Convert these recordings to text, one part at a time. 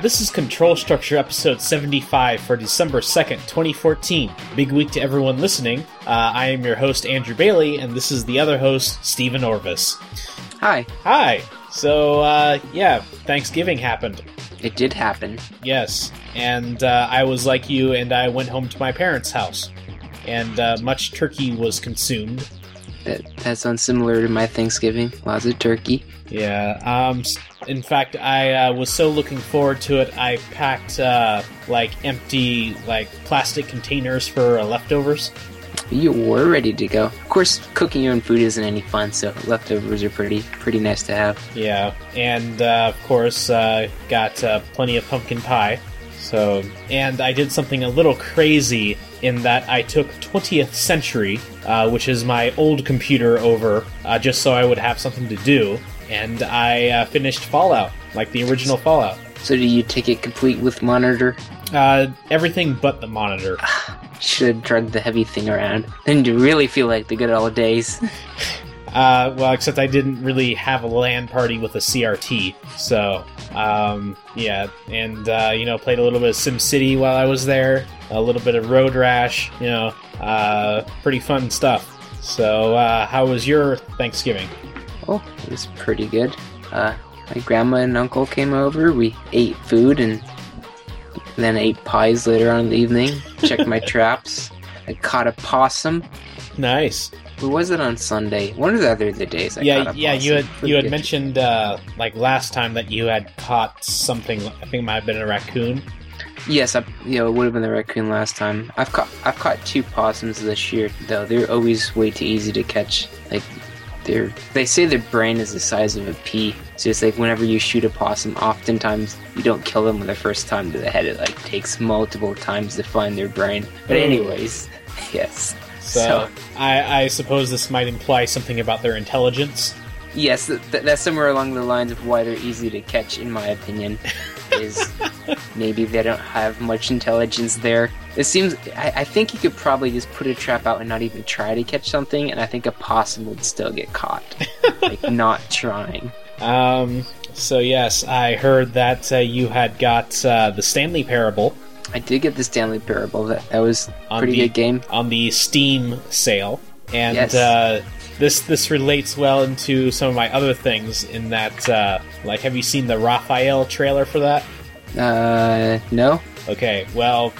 This is Control Structure episode 75 for December 2nd, 2014. Big week to everyone listening. I am your host, Andrew Bailey, and this is the other host, Stephen Orvis. Hi. Hi. So, yeah, Thanksgiving happened. It did happen. Yes. And I was like you, and I went home to my parents' house. And much turkey was consumed. That sounds similar to my Thanksgiving. Lots of turkey. Yeah. In fact, I was so looking forward to it, I packed, empty, plastic containers for leftovers. You were ready to go. Of course, cooking your own food isn't any fun, so leftovers are pretty nice to have. Yeah. And, of course, got plenty of pumpkin pie. So, and I did something a little crazy in that I took 20th Century, which is my old computer, over just so I would have something to do, and I finished Fallout, like the original Fallout. So do you take it complete with monitor? Everything but the monitor. Should have dragged the heavy thing around. Then you really feel like the good old days. Well, except I didn't really have a LAN party with a CRT, so, yeah, and, played a little bit of SimCity while I was there, a little bit of Road Rash, pretty fun stuff. So, how was your Thanksgiving? Oh, it was pretty good. My grandma and uncle came over, we ate food, and then ate pies later on in the evening, checked my traps, I caught a possum. Nice. Or was it on Sunday? One of the other days I caught a possum. You had mentioned, last time that you had caught something. I think it might have been a raccoon. Yes, it would have been the raccoon last time. I've caught two possums this year, though. They're always way too easy to catch. They say their brain is the size of a pea. So it's like whenever you shoot a possum, oftentimes you don't kill them with the first time to the head. It takes multiple times to find their brain. But anyways, yes. So I suppose this might imply something about their intelligence. Yes, that's somewhere along the lines of why they're easy to catch, in my opinion, is maybe they don't have much intelligence there. It seems, I think you could probably just put a trap out and not even try to catch something, and I think a possum would still get caught, not trying. So yes, I heard that you had got the Stanley Parable. I did get the Stanley Parable. That was a pretty good game. On the Steam sale. And yes. This relates well into some of my other things in that, have you seen the Raphael trailer for that? No. Okay, well,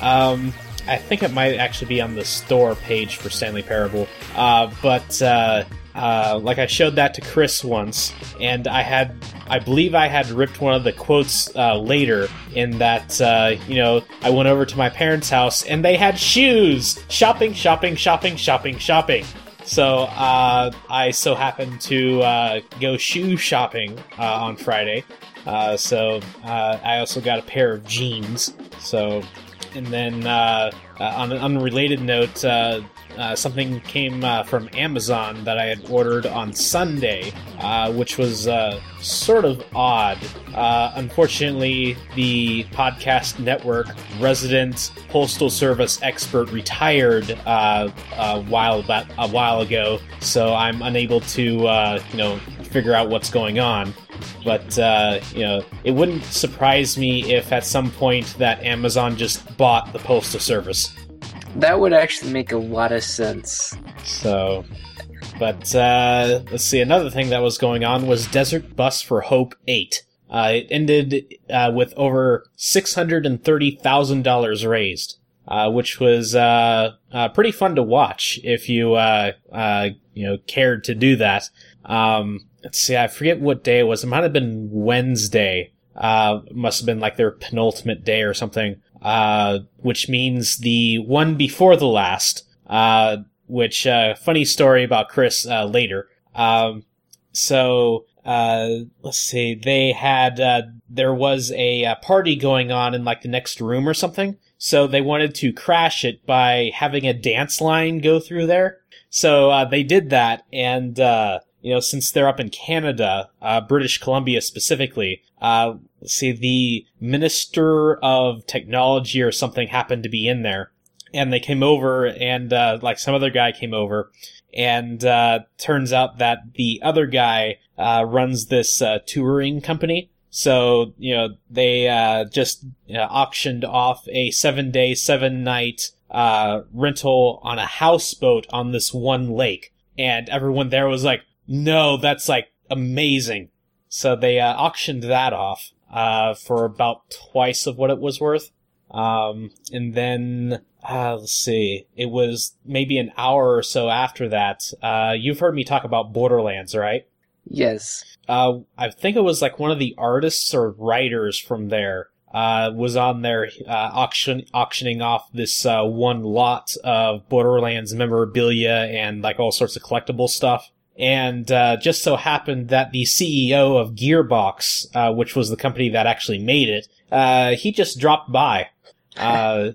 I think it might actually be on the store page for Stanley Parable. I showed that to Chris once, and I believe I had ripped one of the quotes later in that, I went over to my parents' house and they had shoes! Shopping, shopping, shopping, shopping, shopping. So I so happened to go shoe shopping on Friday. So I also got a pair of jeans. So, and then on an unrelated note, something came from Amazon that I had ordered on Sunday, which was sort of odd. Unfortunately, the podcast network resident postal service expert retired a while ago, so I'm unable to figure out what's going on. But, it wouldn't surprise me if at some point that Amazon just bought the postal service. That would actually make a lot of sense. So, but, let's see, another thing that was going on was Desert Bus for Hope 8. It ended with over $630,000 raised, which was pretty fun to watch if you, cared to do that. Let's see, I forget what day it was. It might have been Wednesday. Must have been their penultimate day or something. Which means the one before the last, which, funny story about Chris, later. Let's see, they had, there was a party going on in, the next room or something. So they wanted to crash it by having a dance line go through there. So, they did that, and, since they're up in Canada, British Columbia specifically, the Minister of Technology or something happened to be in there. And they came over, and some other guy came over. And turns out that the other guy runs this touring company. So, they just auctioned off a 7-day, 7-night rental on a houseboat on this one lake. And everyone there was like, no, that's like amazing. So they auctioned that off for about twice of what it was worth. And then, let's see, it was maybe an hour or so after that. You've heard me talk about Borderlands, right? Yes. I think it was like one of the artists or writers from there was on there auctioning off this one lot of Borderlands memorabilia and like all sorts of collectible stuff. And just so happened that the CEO of Gearbox, which was the company that actually made it, he just dropped by. So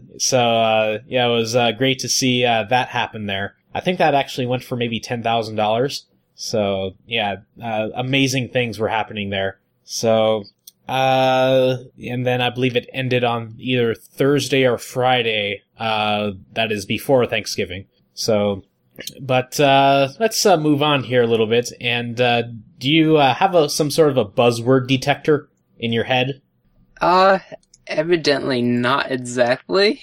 it was great to see that happen there. I think that actually went for maybe $10,000. So, amazing things were happening there. So, and then I believe it ended on either Thursday or Friday, that is before Thanksgiving. So, but, let's move on here a little bit. And, do you have some sort of a buzzword detector in your head? Evidently not exactly,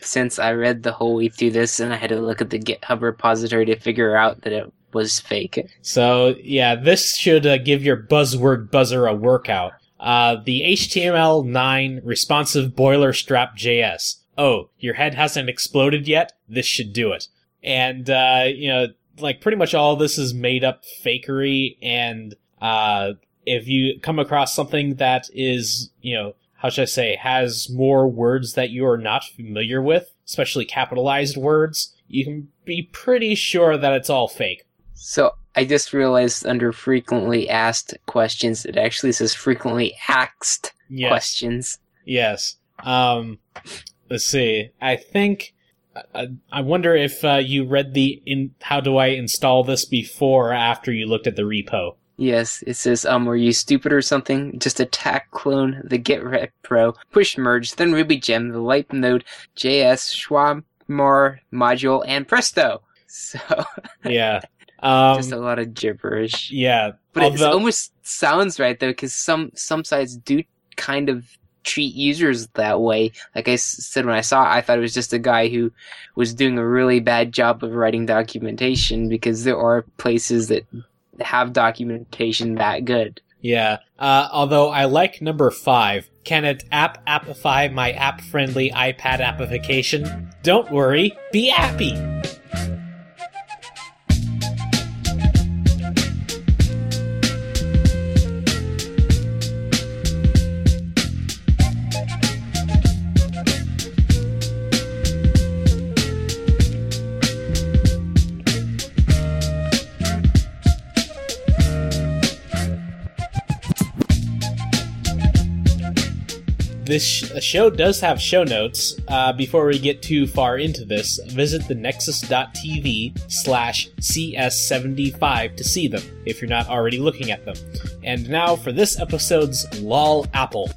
since I read the whole way through this and I had to look at the GitHub repository to figure out that it was fake. So, yeah, this should give your buzzword buzzer a workout. The HTML9 Responsive Boilerstrap JS. Oh, your head hasn't exploded yet? This should do it. And, pretty much all this is made up fakery, and if you come across something that is, has more words that you are not familiar with, especially capitalized words, you can be pretty sure that it's all fake. So I just realized under frequently asked questions, it actually says frequently axed questions. Yes. Let's see. I think, I wonder if you read how do I install this before or after you looked at the repo? Yes, it says, were you stupid or something? Just attack clone the git repro, push merge, then ruby gem, the light node, JS, schwab, more module, and presto. So yeah, just a lot of gibberish. Yeah, but it almost sounds right though, because some sites do kind of treat users that way. Like I said, when I saw it, I thought it was just a guy who was doing a really bad job of writing documentation, because there are places that have documentation that good. Yeah. Although I like number 5. Can it appify my app-friendly iPad appification? Don't worry, be appy! This show does have show notes. Before we get too far into this, visit thenexus.tv/CS75 to see them, if you're not already looking at them. And now for this episode's LOL Apple.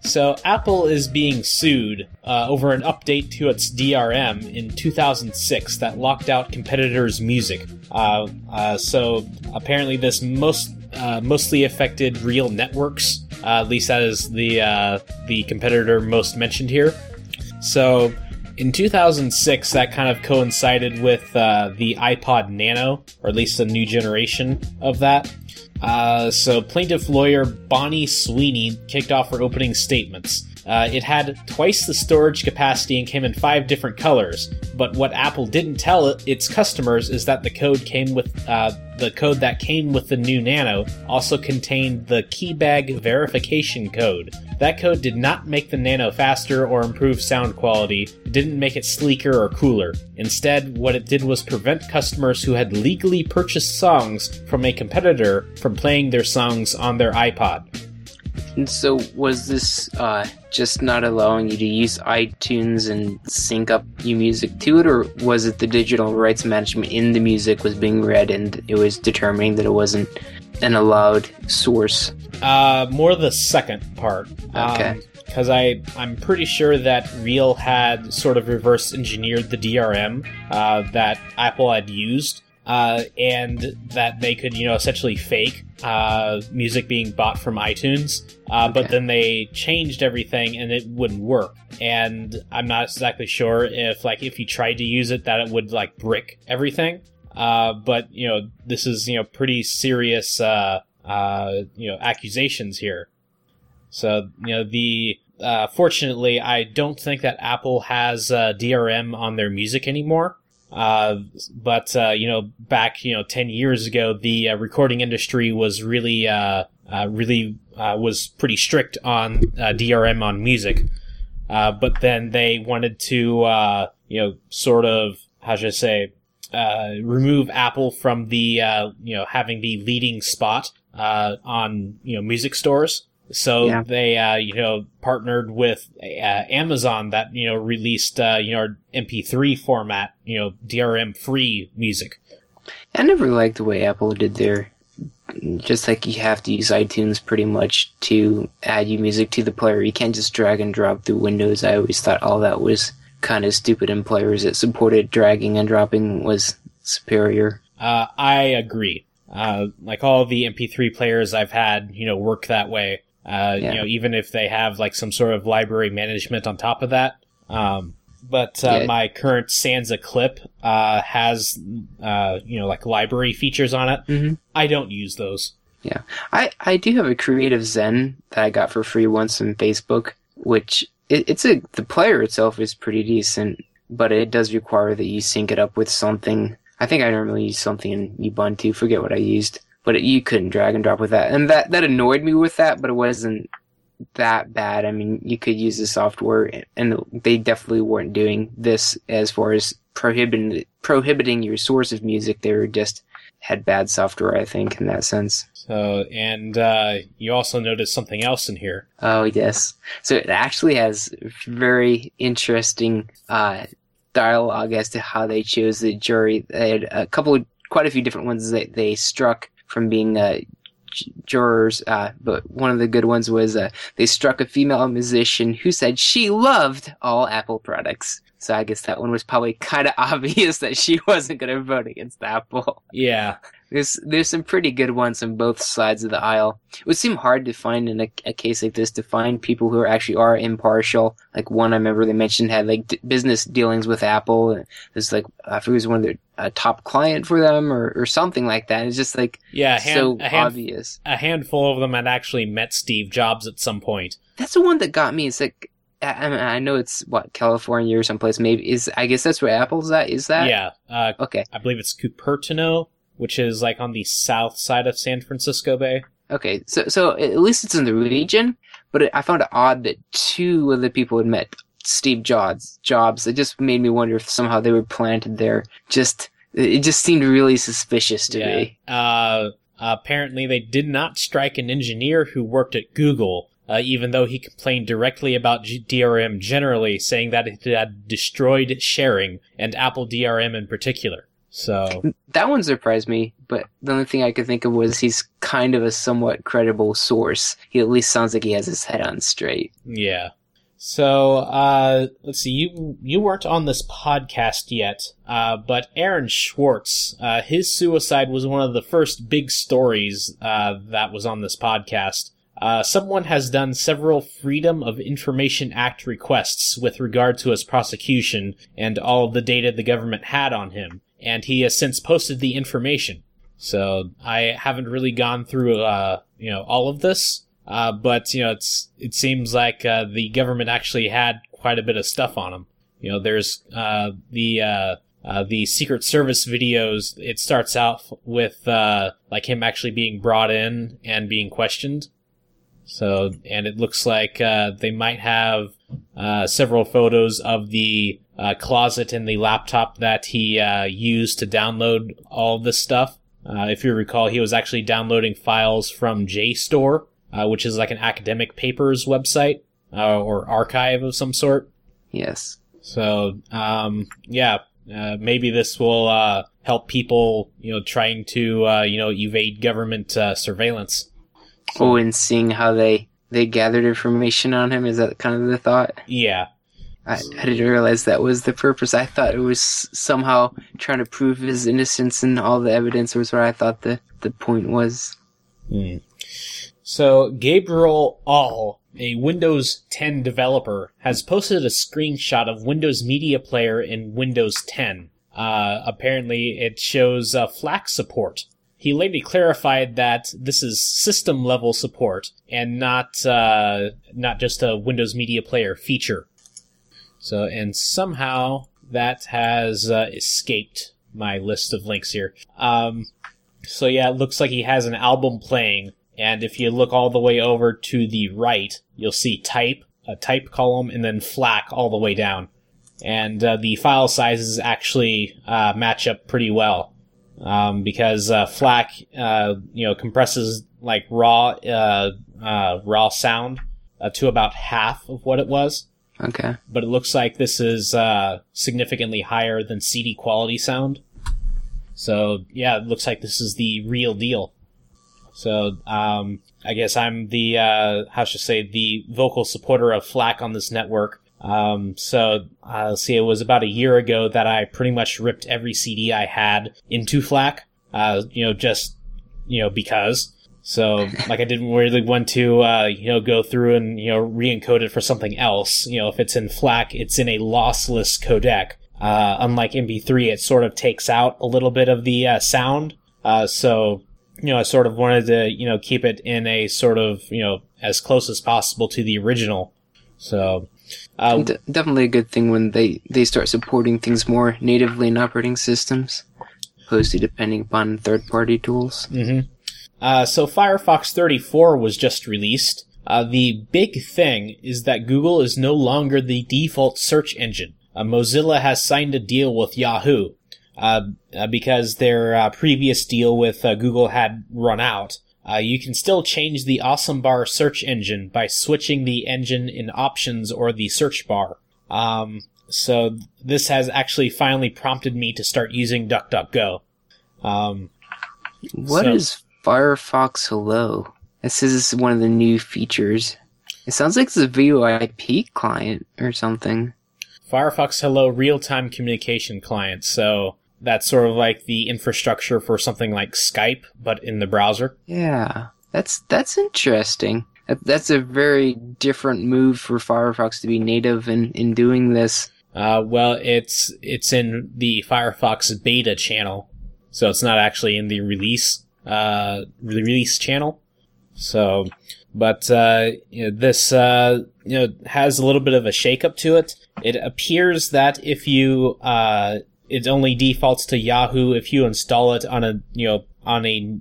So Apple is being sued over an update to its DRM in 2006 that locked out competitors' music. So apparently this mostly affected real networks. At least that is the competitor most mentioned here. So in 2006, that kind of coincided with the iPod Nano, or at least a new generation of that. So plaintiff lawyer Bonnie Sweeney kicked off her opening statements. It had twice the storage capacity and came in 5 different colors. But what Apple didn't tell its customers is that the code that came with the new Nano also contained the keybag verification code. That code did not make the Nano faster or improve sound quality. It didn't make it sleeker or cooler. Instead, what it did was prevent customers who had legally purchased songs from a competitor from playing their songs on their iPod. And so was this just not allowing you to use iTunes and sync up your music to it, or was it the digital rights management in the music was being read and it was determining that it wasn't an allowed source? More the second part. Okay. Because I'm pretty sure that Real had sort of reverse engineered the DRM that Apple had used. and that they could, essentially fake music being bought from iTunes, but then they changed everything and it wouldn't work. And I'm not exactly sure if you tried to use it, that it would brick everything. But this is pretty serious accusations here. So fortunately, I don't think that Apple has DRM on their music anymore. But back 10 years ago, the recording industry was really was pretty strict on DRM on music. But then they wanted to remove Apple from the having the leading spot on music stores. So they partnered with Amazon that released MP3 format, DRM free music. I never liked the way Apple did their, just like you have to use iTunes pretty much to add your music to the player. You can't just drag and drop through Windows. I always thought all that was kind of stupid, and players that supported dragging and dropping was superior. I agree. All the MP3 players I've had, work that way. Even if they have some sort of library management on top of that. My current Sansa clip has library features on it. Mm-hmm. I don't use those. Yeah, I do have a Creative Zen that I got for free once on Facebook, which the player itself is pretty decent, but it does require that you sync it up with something. I think I normally use something in Ubuntu. Forget what I used, but you couldn't drag and drop with that, and that annoyed me with that. But it wasn't that bad. I mean, you could use the software, and they definitely weren't doing this as far as prohibiting your source of music. They were just had bad software, I think, in that sense. So, and you also noticed something else in here. Oh yes, so it actually has very interesting dialogue as to how they chose the jury. They had quite a few different ones that they struck from being jurors, but one of the good ones was they struck a female musician who said she loved all Apple products. So I guess that one was probably kind of obvious that she wasn't going to vote against Apple. Yeah. There's some pretty good ones on both sides of the aisle. It would seem hard to find in a case like this, to find people who are impartial. One I remember they mentioned had business dealings with Apple. And there's I forget it was one of their top client for them or something like that. It's just obvious. A handful of them had actually met Steve Jobs at some point. That's the one that got me. It's I know it's California or someplace. Maybe I guess that's where Apple's at. Is that? Yeah. Okay. I believe it's Cupertino, which is on the south side of San Francisco Bay. Okay, so at least it's in the region, but I found it odd that two of the people had met Steve Jobs. It just made me wonder if somehow they were planted there. It just seemed really suspicious to me. Apparently they did not strike an engineer who worked at Google, even though he complained directly about DRM generally, saying that it had destroyed sharing, and Apple DRM in particular. So that one surprised me, but the only thing I could think of was he's kind of a somewhat credible source. He at least sounds like he has his head on straight. Yeah. So let's see. You weren't on this podcast yet, but Aaron Swartz, his suicide was one of the first big stories that was on this podcast. Someone has done several Freedom of Information Act requests with regard to his prosecution and all of the data the government had on him. And he has since posted the information. So I haven't really gone through, all of this. But, it seems like the government actually had quite a bit of stuff on him. There's the Secret Service videos. It starts out with him actually being brought in and being questioned. So, and it looks like they might have several photos of the closet and the laptop that he used to download all this stuff. If you recall, he was actually downloading files from JSTOR, which is an academic papers website or archive of some sort. Yes. So, maybe this will help people, trying to, evade government surveillance. Oh, and seeing how they gathered information on him, is that kind of the thought? Yeah. I didn't realize that was the purpose. I thought it was somehow trying to prove his innocence, and all the evidence was where I thought the point was. Mm. So Gabriel Aul, a Windows 10 developer, has posted a screenshot of Windows Media Player in Windows 10. Apparently it shows FLAC support. He later clarified that this is system-level support and not just a Windows Media Player feature. So, and somehow that has escaped my list of links here. So yeah, it looks like he has an album playing, and if you look all the way over to the right, you'll see type, a type column, and then FLAC all the way down. And the file sizes actually match up pretty well. Because FLAC, compresses like raw sound to about half of what it was. Okay. But it looks like this is significantly higher than CD quality sound. So yeah, it looks like this is the real deal. So I guess I'm the the vocal supporter of FLAC on this network. It was about a year ago that I pretty much ripped every CD I had into FLAC, because. So, I didn't really want to, go through and, re-encode it for something else. If it's in FLAC, it's in a lossless codec. Unlike MP3, it sort of takes out a little bit of the sound. I sort of wanted to, keep it in a sort of, as close as possible to the original. So... definitely a good thing when they start supporting things more natively in operating systems, opposed to depending upon third-party tools. Mm-hmm. So Firefox 34 was just released. The big thing is that Google is no longer the default search engine. Mozilla has signed a deal with Yahoo because their previous deal with Google had run out. You can still change the awesome bar search engine by switching the engine in options or the search bar. So this has actually finally prompted me to start using DuckDuckGo. What is Firefox Hello? This is one of the new features. It sounds like it's a VoIP client or something. Firefox Hello real-time communication client. So... that's sort of like the infrastructure for something like Skype, but in the browser. Yeah, that's interesting. That's a very different move for Firefox to be native in doing this. It's in the Firefox beta channel, so it's not actually in the release channel. So, but this has a little bit of a shakeup to it. It appears that if you it only defaults to Yahoo if you install it on a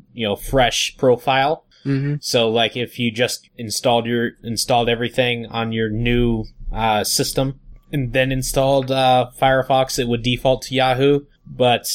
fresh profile. Mm-hmm. So if you just installed everything on your new system and then installed Firefox, it would default to Yahoo. But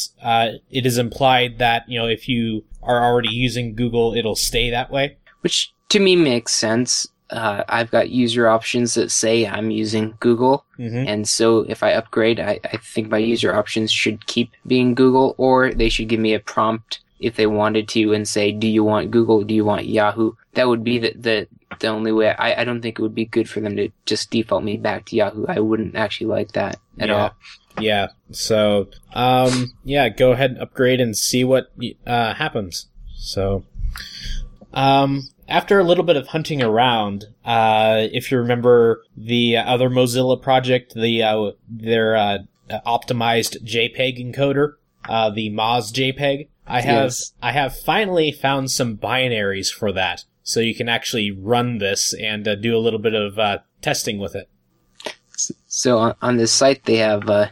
it is implied that if you are already using Google, it'll stay that way. Which to me makes sense. I've got user options that say I'm using Google, mm-hmm. and so if I upgrade, I think my user options should keep being Google, or they should give me a prompt if they wanted to and say, do you want Google, do you want Yahoo? That would be the only way. I don't think it would be good for them to just default me back to Yahoo. I wouldn't actually like that at all. Yeah, so go ahead and upgrade and see what happens. So... after a little bit of hunting around, if you remember the other Mozilla project, their optimized JPEG encoder, the Moz JPEG, I have finally found some binaries for that, so you can actually run this and do a little bit of testing with it. So on this site, they have an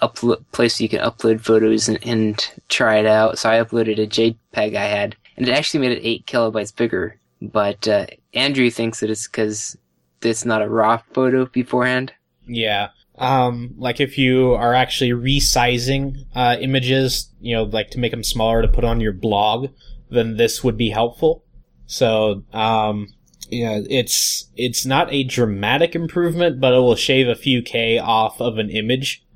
upload place you can upload photos and try it out. So I uploaded a JPEG I had, and it actually made it 8 kilobytes bigger. But Andrew thinks that it's because it's not a raw photo beforehand. Yeah. If you are actually resizing images, to make them smaller to put on your blog, then this would be helpful. So, it's not a dramatic improvement, but it will shave a few K off of an image.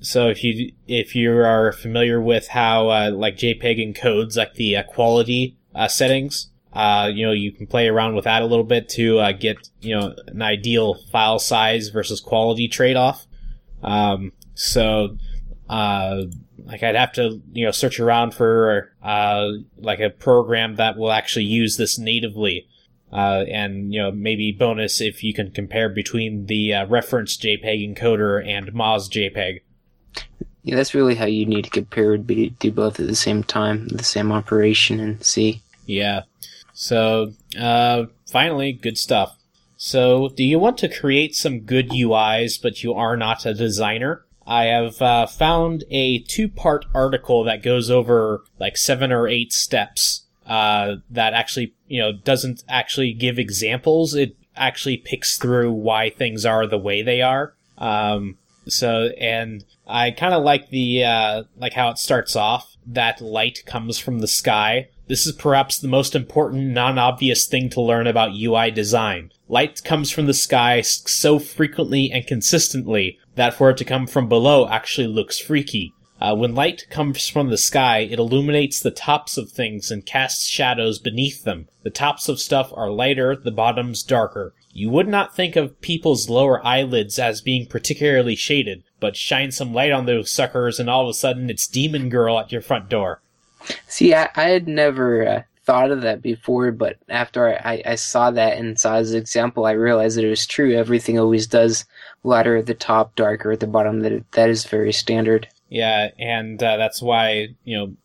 So if you are familiar with how JPEG encodes the quality settings, You can play around with that a little bit to get, an ideal file size versus quality trade-off. I'd have to, search around for a program that will actually use this natively. And maybe bonus if you can compare between the reference JPEG encoder and Moz JPEG. Yeah, that's really how you need to compare, would be to do both at the same time, the same operation, and see. Yeah. So, finally, good stuff. So, do you want to create some good UIs, but you are not a designer? I have found a 2-part article that goes over, 7 or 8 steps that actually, doesn't actually give examples. It actually picks through why things are the way they are. And I kind of like the, how it starts off, that light comes from the sky. This is perhaps the most important, non-obvious thing to learn about UI design. Light comes from the sky so frequently and consistently that for it to come from below actually looks freaky. When light comes from the sky, it illuminates the tops of things and casts shadows beneath them. The tops of stuff are lighter, the bottoms darker. You would not think of people's lower eyelids as being particularly shaded, but shine some light on those suckers and all of a sudden it's Demon Girl at your front door. See, I had never thought of that before, but after I saw that and saw his example, I realized that it was true. Everything always does lighter at the top, darker at the bottom. That is very standard. Yeah, and that's why,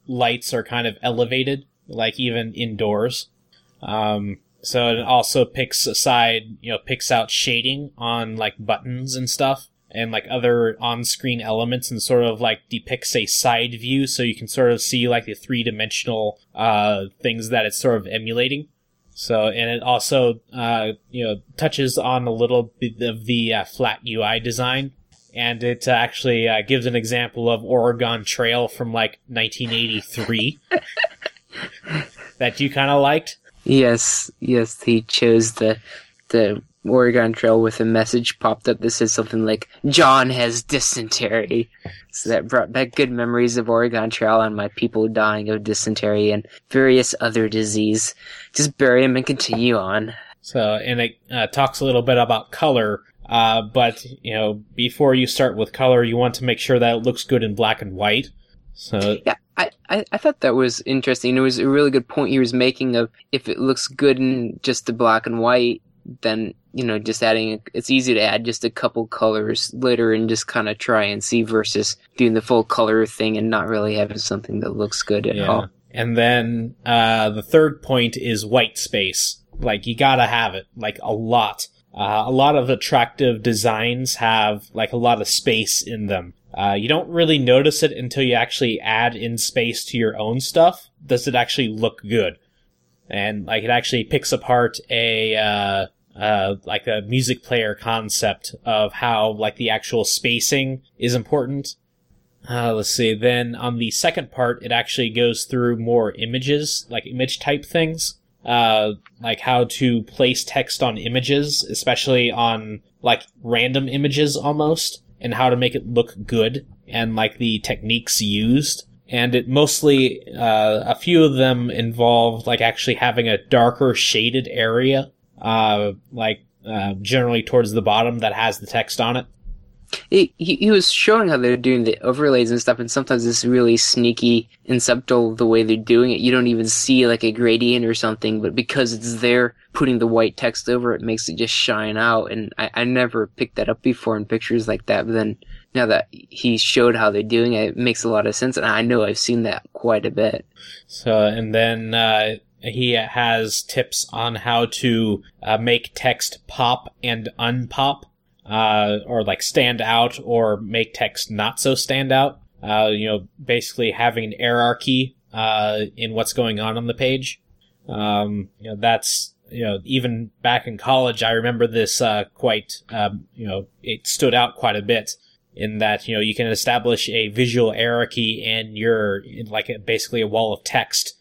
lights are kind of elevated, even indoors. So it also picks out shading on, buttons and stuff, and other on-screen elements, and sort of depicts a side view, so you can sort of see the 3-dimensional things that it's sort of emulating. So, and it also touches on a little bit of the flat UI design, and it actually gives an example of Oregon Trail from 1983 that you kind of liked. Yes, he chose the Oregon Trail with a message popped up that says something like, John has dysentery. So that brought back good memories of Oregon Trail and my people dying of dysentery and various other disease. Just bury him and continue on. So, and it talks a little bit about color, but, before you start with color, you want to make sure that it looks good in black and white. So yeah, I thought that was interesting. It was a really good point he was making of if it looks good in just the black and white, then, just adding, it's easy to add just a couple colors later and just kind of try and see versus doing the full color thing and not really having something that looks good at all. And then, the third point is white space. You gotta have it, a lot. A lot of attractive designs have, a lot of space in them. You don't really notice it until you actually add in space to your own stuff. Does it actually look good? And, it actually picks apart a music player concept of how, the actual spacing is important. Let's see. Then on the second part, it actually goes through more images, image type things. How to place text on images, especially on, random images almost, and how to make it look good, and, the techniques used. And it mostly, a few of them involve, actually having a darker shaded area. Generally towards the bottom that has the text on it. He was showing how they're doing the overlays and stuff, and sometimes it's really sneaky and subtle the way they're doing it. You don't even see a gradient or something, but because it's there, putting the white text over it makes it just shine out. And I never picked that up before in pictures like that, but then now that he showed how they're doing it, it makes a lot of sense, and I know I've seen that quite a bit. So, and then, he has tips on how to make text pop and unpop, or stand out, or make text not so stand out. Basically having an hierarchy in what's going on the page. That's even back in college, I remember this quite. It stood out quite a bit in that you can establish a visual hierarchy in your basically a wall of text.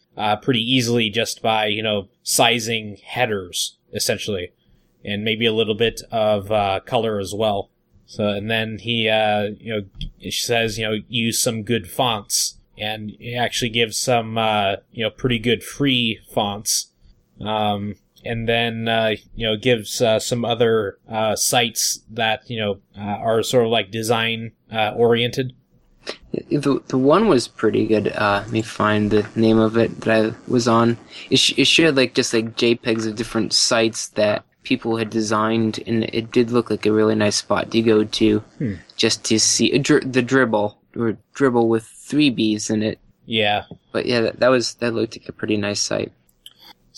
Pretty easily just by, sizing headers, essentially. And maybe a little bit of, color as well. So, and then he, says, use some good fonts. And he actually gives some, pretty good free fonts. And then, gives some other sites that, are sort of like design oriented. The one was pretty good. Let me find the name of it that I was on. It shared just JPEGs of different sites that people had designed, and it did look like a really nice spot to go to just to see the Dribbble, or Dribbble with 3 Bs in it. Yeah. But yeah, that looked like a pretty nice site.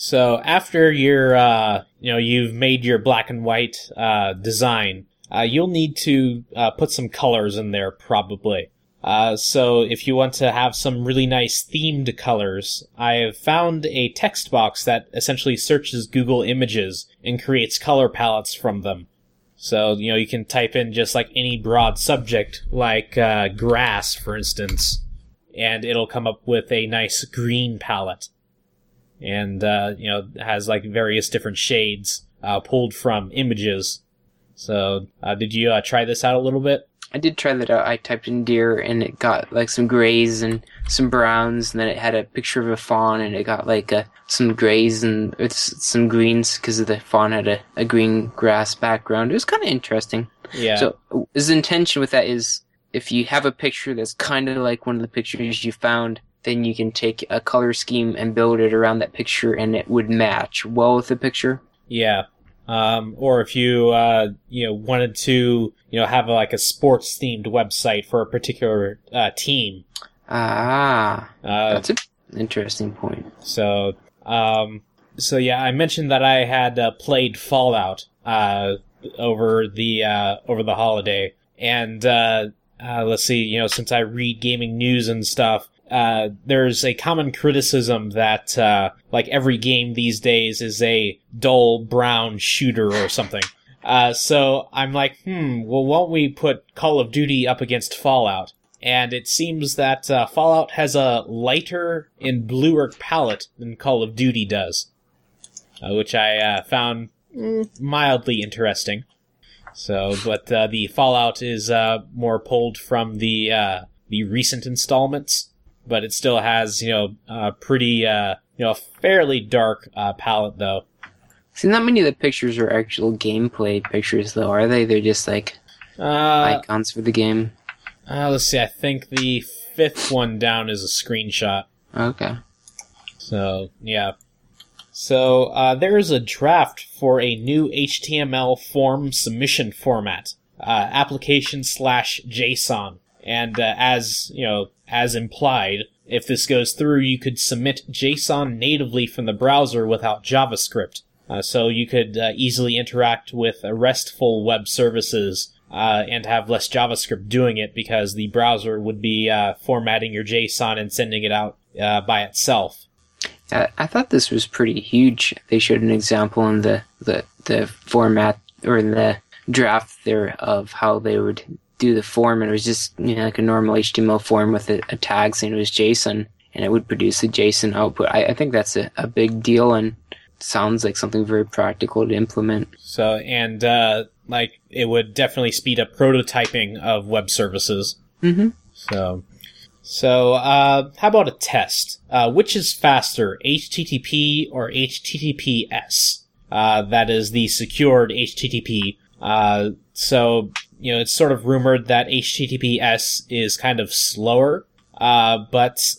So after your, you've made your black and white design, you'll need to put some colors in there probably. So if you want to have some really nice themed colors, I have found a text box that essentially searches Google Images and creates color palettes from them. So, you can type in just like any broad subject, like grass, for instance, and it'll come up with a nice green palette. And, has like various different shades pulled from images. So, did you try this out a little bit? I did try that out. I typed in deer, and it got like some grays and some browns, and then it had a picture of a fawn, and it got like some grays and some greens because the fawn had a green grass background. It was kind of interesting. Yeah. So his intention with that is if you have a picture that's kind of like one of the pictures you found, then you can take a color scheme and build it around that picture, and it would match well with the picture. Yeah. Or if you, wanted to, have a sports themed website for a particular, team. Ah, that's an interesting point. So, yeah, I mentioned that I had played Fallout, over the holiday. And, let's see, since I read gaming news and stuff, there's a common criticism that, every game these days is a dull brown shooter or something. So I'm like, won't we put Call of Duty up against Fallout? And it seems that, Fallout has a lighter and bluer palette than Call of Duty does. Which I, found mildly interesting. So, but, the Fallout is, more pulled from the recent installments. But it still has, a pretty, fairly dark palette, though. See, not many of the pictures are actual gameplay pictures, though, are they? They're just, icons for the game. Let's see, I think the fifth one down is a screenshot. Okay. So, yeah. So, there is a draft for a new HTML form submission format. Application/JSON. And as implied, if this goes through, you could submit JSON natively from the browser without JavaScript. So you could easily interact with RESTful web services and have less JavaScript doing it because the browser would be formatting your JSON and sending it out by itself. I thought this was pretty huge. They showed an example in the format or in the draft there of how they would do the form, and it was just a normal HTML form with a tag saying it was JSON, and it would produce a JSON output. I think that's a big deal, and sounds like something very practical to implement. So, and it would definitely speed up prototyping of web services. Mm-hmm. So how about a test? Which is faster, HTTP or HTTPS? That is the secured HTTP. So, it's sort of rumored that HTTPS is kind of slower, but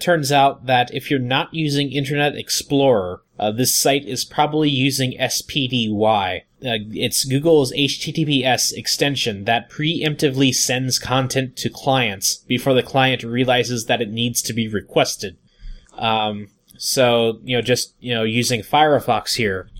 turns out that if you're not using Internet Explorer, this site is probably using SPDY. It's Google's HTTPS extension that preemptively sends content to clients before the client realizes that it needs to be requested. So, using Firefox here,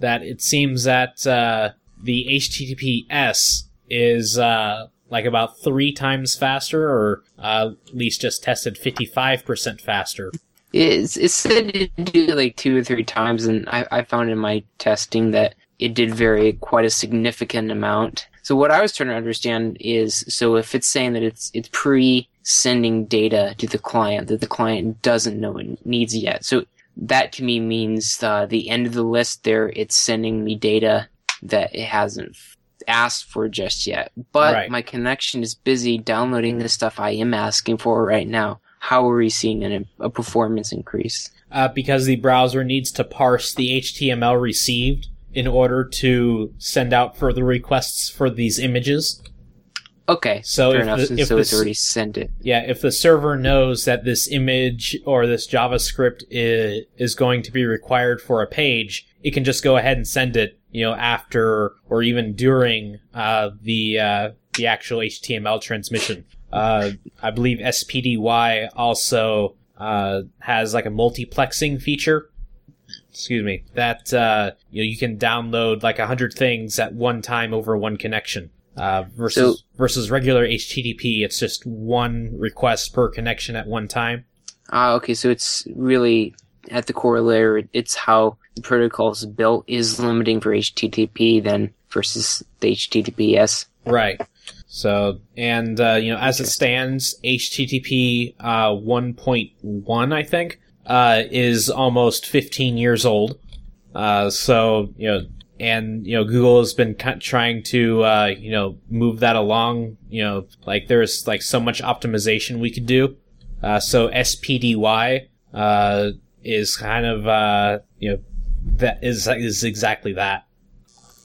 that it seems that, the HTTPS is, about 3 times faster, or at least just tested 55% faster. It's said to do 2 or 3 times, and I found in my testing that it did vary quite a significant amount. So what I was trying to understand is, so if it's saying that it's pre-sending data to the client that the client doesn't know it needs yet, so that to me means the end of the list there, it's sending me data that it hasn't asked for just yet. But right. My connection is busy downloading the stuff I am asking for right now. how are we seeing a performance increase? Because the browser needs to parse the HTML received in order to send out further requests for these images. Okay, so fair enough. So it's already sent it. Yeah, if the server knows that this image or this JavaScript is going to be required for a page, it can just go ahead and send it, you know, after or even during the actual HTML transmission. I believe SPDY also has like a multiplexing feature. Excuse me. That you can download like 100 things at one time over one connection. Versus regular HTTP, it's just one request per connection at one time. Okay, so it's really at the core layer, it's how the protocol is built is limiting for HTTP then versus the HTTPS. Right. So, and as it stands, HTTP 1.1, I think, is almost 15 years old. And Google has been trying to, move that along. There's so much optimization we could do. So SPDY is kind of, that is exactly that.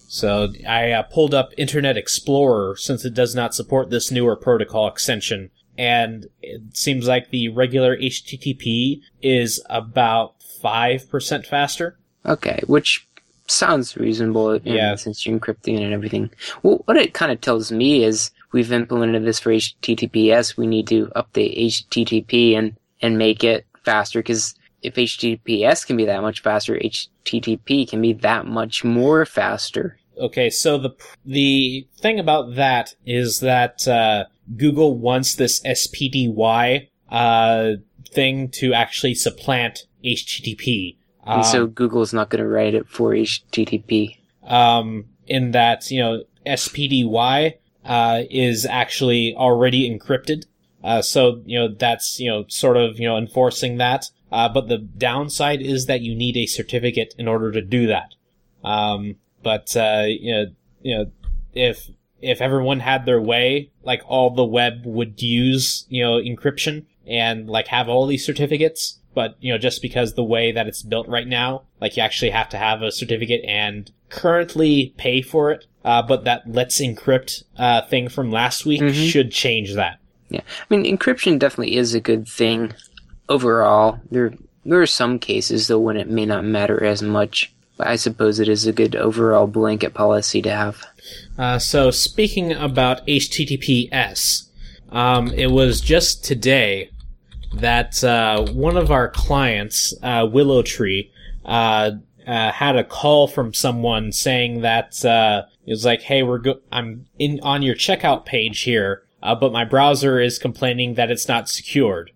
So I pulled up Internet Explorer since it does not support this newer protocol extension. And it seems like the regular HTTP is about 5% faster. Okay, which sounds reasonable, since you're encrypting it and everything. Well, what it kind of tells me is we've implemented this for HTTPS. We need to update HTTP and make it faster, because if HTTPS can be that much faster, HTTP can be that much more faster. Okay, so the thing about that is that Google wants this SPDY thing to actually supplant HTTP. And so Google's not going to write it for HTTP. In that, SPDY is actually already encrypted. That's, sort of, enforcing that. But the downside is that you need a certificate in order to do that. If everyone had their way, all the web would use, encryption and, have all these certificates. But, just because the way that it's built right now, you actually have to have a certificate and currently pay for it. But that let's encrypt thing from last week should change that. Yeah. I mean, encryption definitely is a good thing overall. There are some cases, though, when it may not matter as much. But I suppose it is a good overall blanket policy to have. So speaking about HTTPS, it was just today that one of our clients, WillowTree, had a call from someone saying that it was like, "Hey, I'm in on your checkout page here, but my browser is complaining that it's not secured."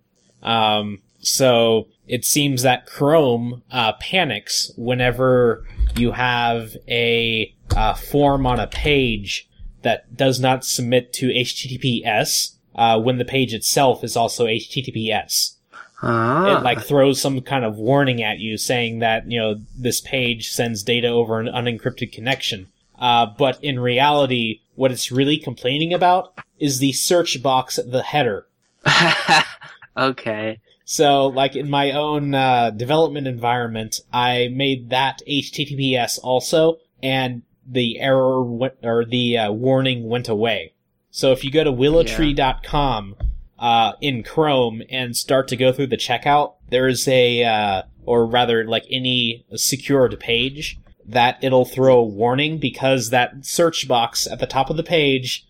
So it seems that Chrome panics whenever you have a form on a page that does not submit to HTTPS. When the page itself is also HTTPS. It throws some kind of warning at you saying that, this page sends data over an unencrypted connection. But in reality, what it's really complaining about is the search box at the header. Okay. So, in my own development environment, I made that HTTPS also, and the error warning went away. So if you go to willowtree.com in Chrome and start to go through the checkout, there is any secured page that it'll throw a warning because that search box at the top of the page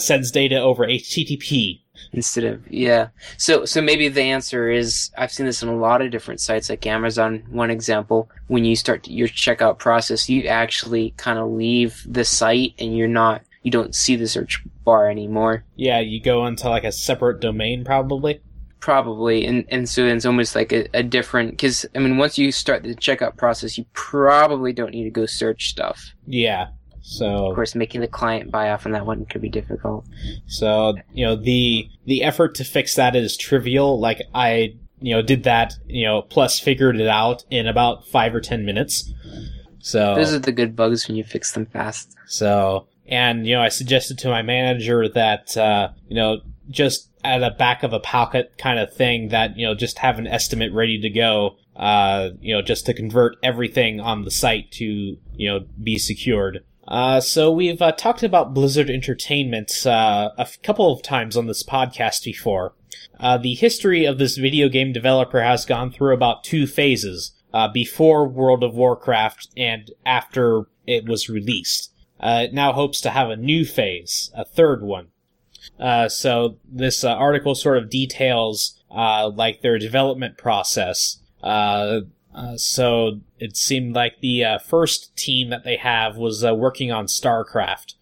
sends data over HTTP. Instead of, yeah. So maybe the answer is, I've seen this on a lot of different sites, like Amazon, one example. When you start your checkout process, you actually kind of leave the site and you don't see the search bar anymore. Yeah, you go into a separate domain probably. Probably, and so it's almost like a different, because, I mean, once you start the checkout process, you probably don't need to go search stuff. Yeah, so. Of course, making the client buy off on that one could be difficult. So, the effort to fix that is trivial. I, did that, plus figured it out in about 5 or 10 minutes. So. Those are the good bugs when you fix them fast. So. And, I suggested to my manager that, just at the back of a pocket kind of thing that, you know, just have an estimate ready to go, you know, just to convert everything on the site to, you know, be secured. So we've talked about Blizzard Entertainment a couple of times on this podcast before. The history of this video game developer has gone through about two phases, before World of Warcraft and after it was released. It now hopes to have a new phase, a third one. So this article sort of details like their development process. So it seemed like the first team that they have was working on StarCraft.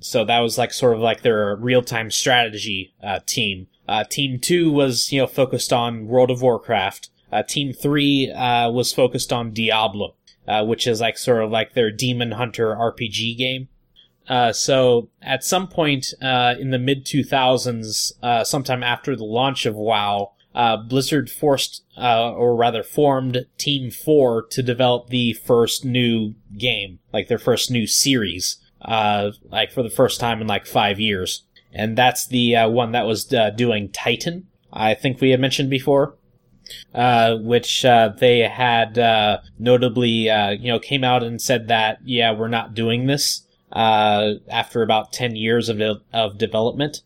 So that was like sort of like their real-time strategy team. Team 2 was, you know, focused on World of Warcraft. Team 3 was focused on Diablo, which is like sort of like their Demon Hunter RPG game. So at some point in the mid-2000s, sometime after the launch of WoW, Blizzard formed Team 4 to develop the first new game, like their first new series, like for the first time in like 5 years. And that's the one that was doing Titan, I think we had mentioned before, which they had notably, you know, came out and said that, yeah, we're not doing this after about 10 years of development.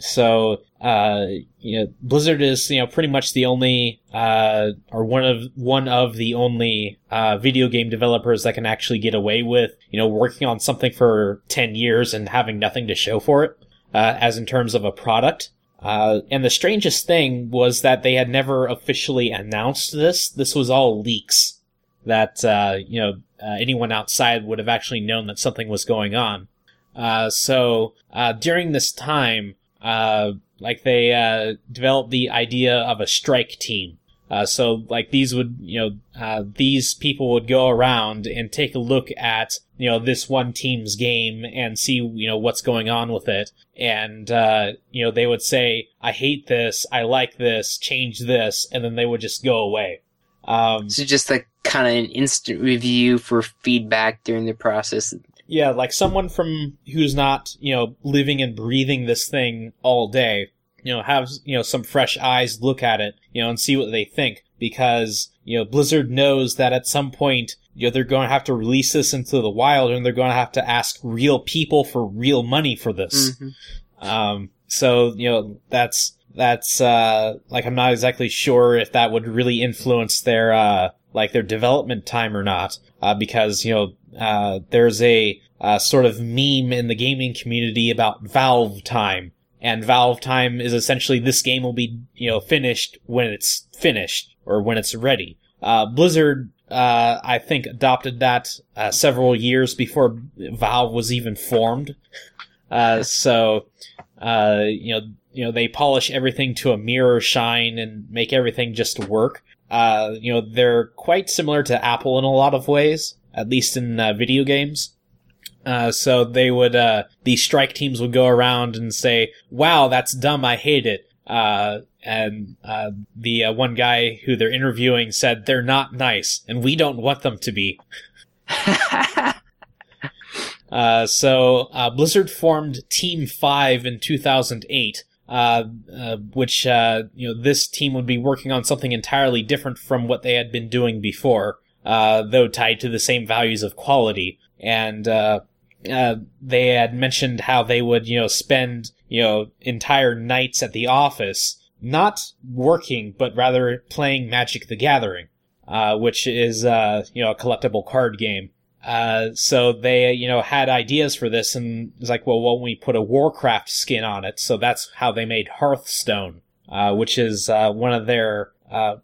So, you know, Blizzard is, you know, pretty much the only, or one of the only, video game developers that can actually get away with, you know, working on something for 10 years and having nothing to show for it, as in terms of a product. And the strangest thing was that they had never officially announced this. This was all leaks that, you know, anyone outside would have actually known that something was going on. So, during this time, like they developed the idea of a strike team. So like these would, you know, these people would go around and take a look at, you know, this one team's game and see, you know, what's going on with it. And, you know, they would say, I hate this, I like this, change this, and then they would just go away. So just like kind of an instant review for feedback during the process. Yeah, like someone from who's not, you know, living and breathing this thing all day, you know, have, you know, some fresh eyes look at it, you know, and see what they think. Because, you know, Blizzard knows that at some point, you know, they're going to have to release this into the wild and they're going to have to ask real people for real money for this. Mm-hmm. So, you know, that's, like, I'm not exactly sure if that would really influence their, like their development time or not, because, you know, there's a sort of meme in the gaming community about Valve time, and Valve time is essentially this game will be, you know, finished when it's finished or when it's ready. Blizzard, I think, adopted that several years before Valve was even formed. So, you know, they polish everything to a mirror shine and make everything just work. You know, they're quite similar to Apple in a lot of ways, at least in video games. So they would, these strike teams would go around and say, wow, that's dumb, I hate it. And the one guy who they're interviewing said, they're not nice, and we don't want them to be. So Blizzard formed Team 5 in 2008. Which, you know, this team would be working on something entirely different from what they had been doing before, though tied to the same values of quality. And, they had mentioned how they would, you know, spend, you know, entire nights at the office, not working, but rather playing Magic the Gathering, which is, you know, a collectible card game. So they, you know, had ideas for this, and it's like, well, won't we put a Warcraft skin on it? So that's how they made Hearthstone, which is, one of their,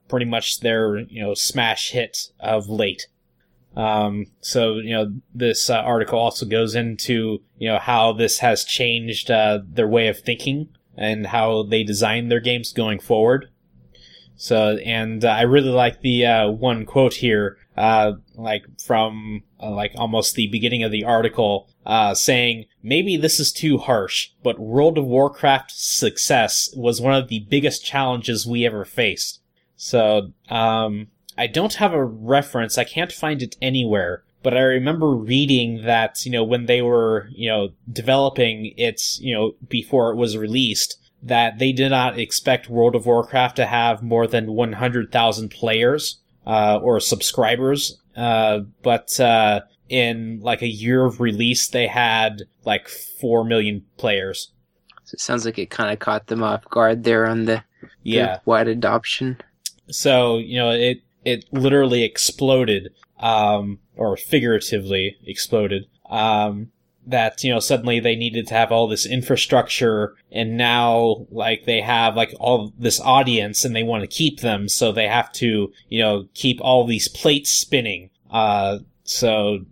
pretty much their, you know, smash hit of late. So, you know, this article also goes into, you know, how this has changed, their way of thinking and how they design their games going forward. So, and I really like the, one quote here, like from, like almost the beginning of the article, saying, maybe this is too harsh, but World of Warcraft's success was one of the biggest challenges we ever faced. So, I don't have a reference. I can't find it anywhere, but I remember reading that, you know, when they were, you know, developing it, you know, before it was released, that they did not expect World of Warcraft to have more than 100,000 players or subscribers. But in like a year of release, they had like 4 million players. So it sounds like it kind of caught them off guard there on the wide adoption. So, you know, it literally exploded, or figuratively exploded, that, you know, suddenly they needed to have all this infrastructure, and now, like, they have, like, all this audience, and they want to keep them, so they have to, you know, keep all these plates spinning. So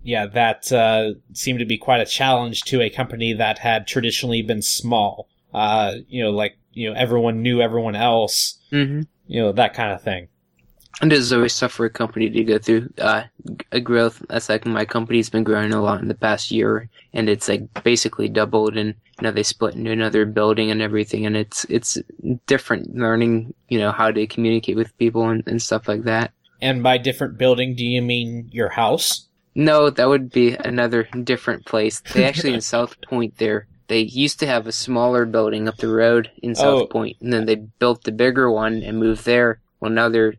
that seemed to be quite a challenge to a company that had traditionally been small. Everyone knew everyone else, mm-hmm. you know, that kind of thing. And it's always tough for a company to go through a growth. That's like my company's been growing a lot in the past year, and it's like basically doubled, and you know they split into another building and everything, and it's different learning, you know, how to communicate with people and stuff like that. And by different building, do you mean your house? No, that would be another different place. They actually in South Point there. They used to have a smaller building up the road in South Point, and then they built the bigger one and moved there. Well, now they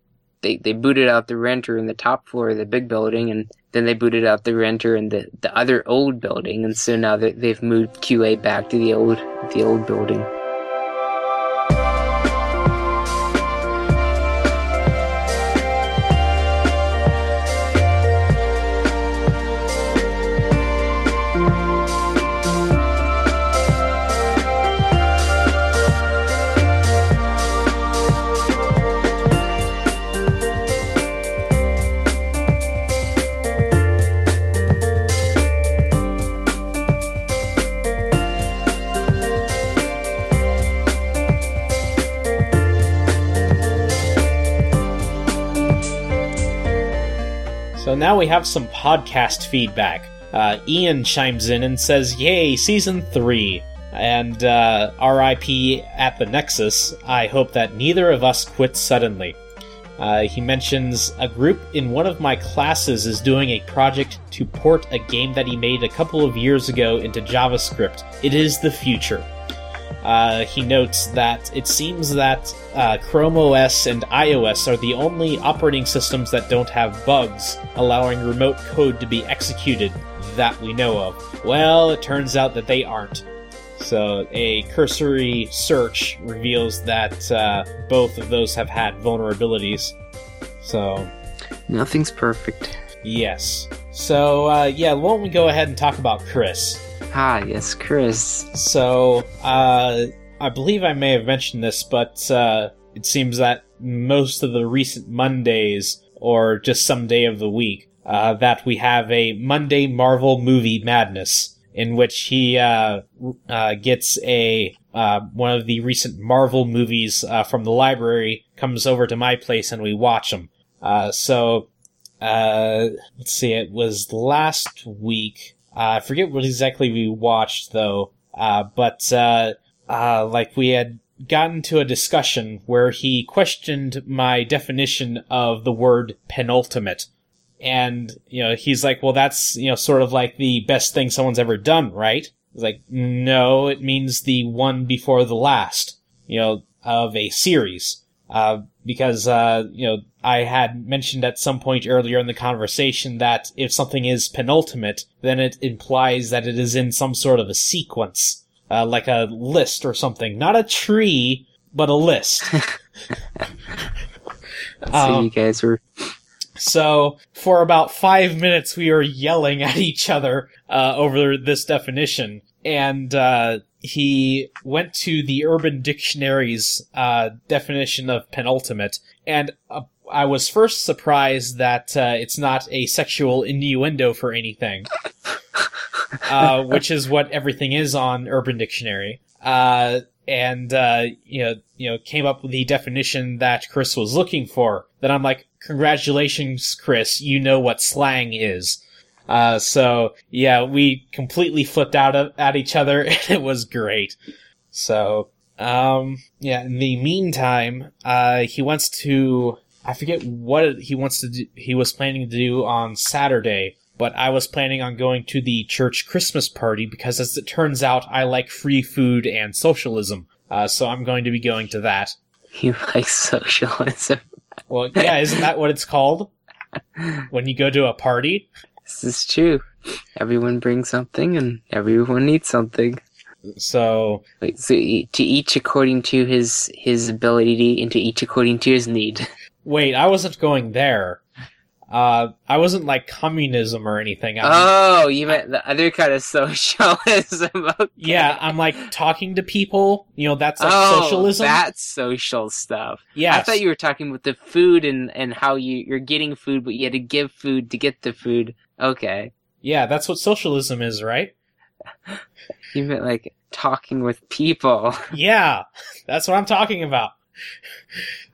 booted out the renter in the top floor of the big building, and then they booted out the renter in the other old building, and so now they've moved QA back to the old building. Now we have some podcast feedback. Ian chimes in and says, yay, Season 3. And RIP at the Nexus, I hope that neither of us quit suddenly. He mentions a group in one of my classes is doing a project to port a game that he made a couple of years ago into JavaScript. It is the future. He notes that it seems that Chrome OS and iOS are the only operating systems that don't have bugs, allowing remote code to be executed that we know of. Well, it turns out that they aren't. So a cursory search reveals that both of those have had vulnerabilities. So nothing's perfect. Yes. So, why don't we go ahead and talk about Chris? Ah, yes, Chris. So, I believe I may have mentioned this, but it seems that most of the recent Mondays, or just some day of the week, that we have a Monday Marvel Movie Madness, in which he gets one of the recent Marvel movies from the library, comes over to my place, and we watch them. Let's see, it was last week... I forget what exactly we watched, though, but we had gotten to a discussion where he questioned my definition of the word penultimate. And, you know, he's like, well, that's, you know, sort of like the best thing someone's ever done, right? I was like, no, it means the one before the last, you know, of a series. Because I had mentioned at some point earlier in the conversation that if something is penultimate, then it implies that it is in some sort of a sequence, like a list or something. Not a tree, but a list. So you guys were... So, for about 5 minutes, we were yelling at each other over this definition, and... He went to the Urban Dictionary's definition of penultimate, and I was first surprised that it's not a sexual innuendo for anything, which is what everything is on Urban Dictionary. And came up with the definition that Chris was looking for. Then I'm like, congratulations, Chris, you know what slang is. So, we completely flipped out at each other, and it was great. So, in the meantime, he wants to, I forget what he wants to do, he was planning to do on Saturday, but I was planning on going to the church Christmas party because, as it turns out, I like free food and socialism. So I'm going to be going to that. You like socialism? Well, yeah, isn't that what it's called? When you go to a party? This is true. Everyone brings something and everyone needs something. So, to each according to his ability and to each according to his need. Wait, I wasn't going there. I wasn't like communism or anything. You meant the other kind of socialism. Okay. Yeah, I'm like talking to people. You know, that's like socialism. That's social stuff. Yeah, I thought you were talking about the food and how you're getting food, but you had to give food to get the food. Okay. Yeah, that's what socialism is, right? You meant like talking with people. Yeah, that's what I'm talking about.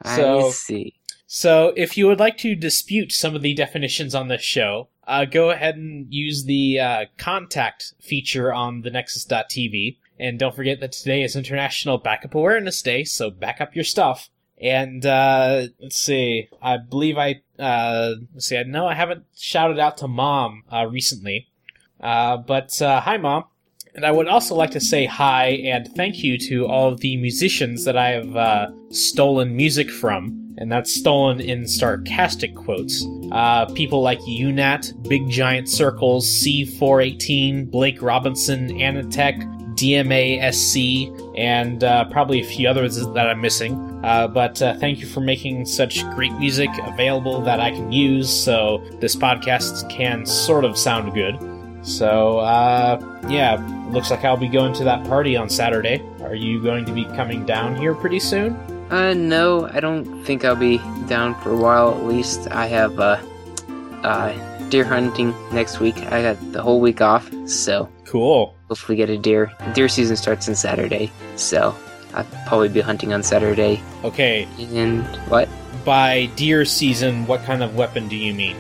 I see. So if you would like to dispute some of the definitions on this show, go ahead and use the contact feature on the Nexus.tv. And don't forget that today is International Backup Awareness Day, so back up your stuff. And let's see, I believe I haven't shouted out to Mom recently. But hi, Mom. And I would also like to say hi and thank you to all of the musicians that I have stolen music from. And that's stolen in sarcastic quotes. People like UNAT, Big Giant Circles, C418, Blake Robinson, Anatech, DMASC, and probably a few others that I'm missing. But thank you for making such great music available that I can use, so this podcast can sort of sound good. So, looks like I'll be going to that party on Saturday. Are you going to be coming down here pretty soon? No, I don't think I'll be down for a while at least. I have, deer hunting next week. I got the whole week off, so... Cool. Hopefully get a deer. Deer season starts on Saturday, so I'll probably be hunting on Saturday. Okay. And what? By deer season, what kind of weapon do you mean?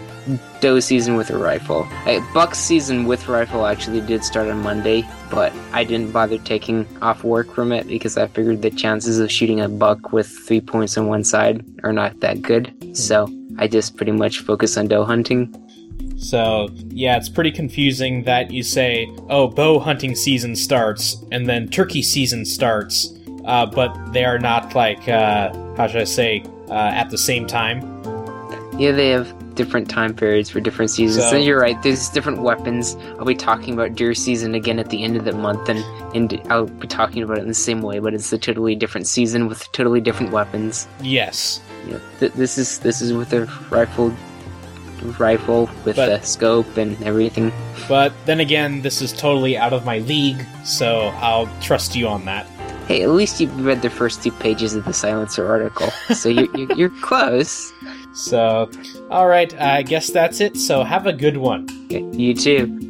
Doe season with a rifle. Buck season with rifle actually did start on Monday, but I didn't bother taking off work from it because I figured the chances of shooting a buck with 3 points on one side are not that good, so I just pretty much focus on doe hunting. So, yeah, it's pretty confusing that you say, bow hunting season starts, and then turkey season starts, but they are not like, at the same time. Yeah, they have different time periods for different seasons. So you're right, there's different weapons. I'll be talking about deer season again at the end of the month, and I'll be talking about it in the same way, but it's a totally different season with totally different weapons. Yes. Yeah, this is with a rifle with a scope and everything. But then again, this is totally out of my league, so I'll trust you on that. Hey, at least you've read the first two pages of the Silencer article, so you're close. So, all right, I guess that's it, so have a good one. You too.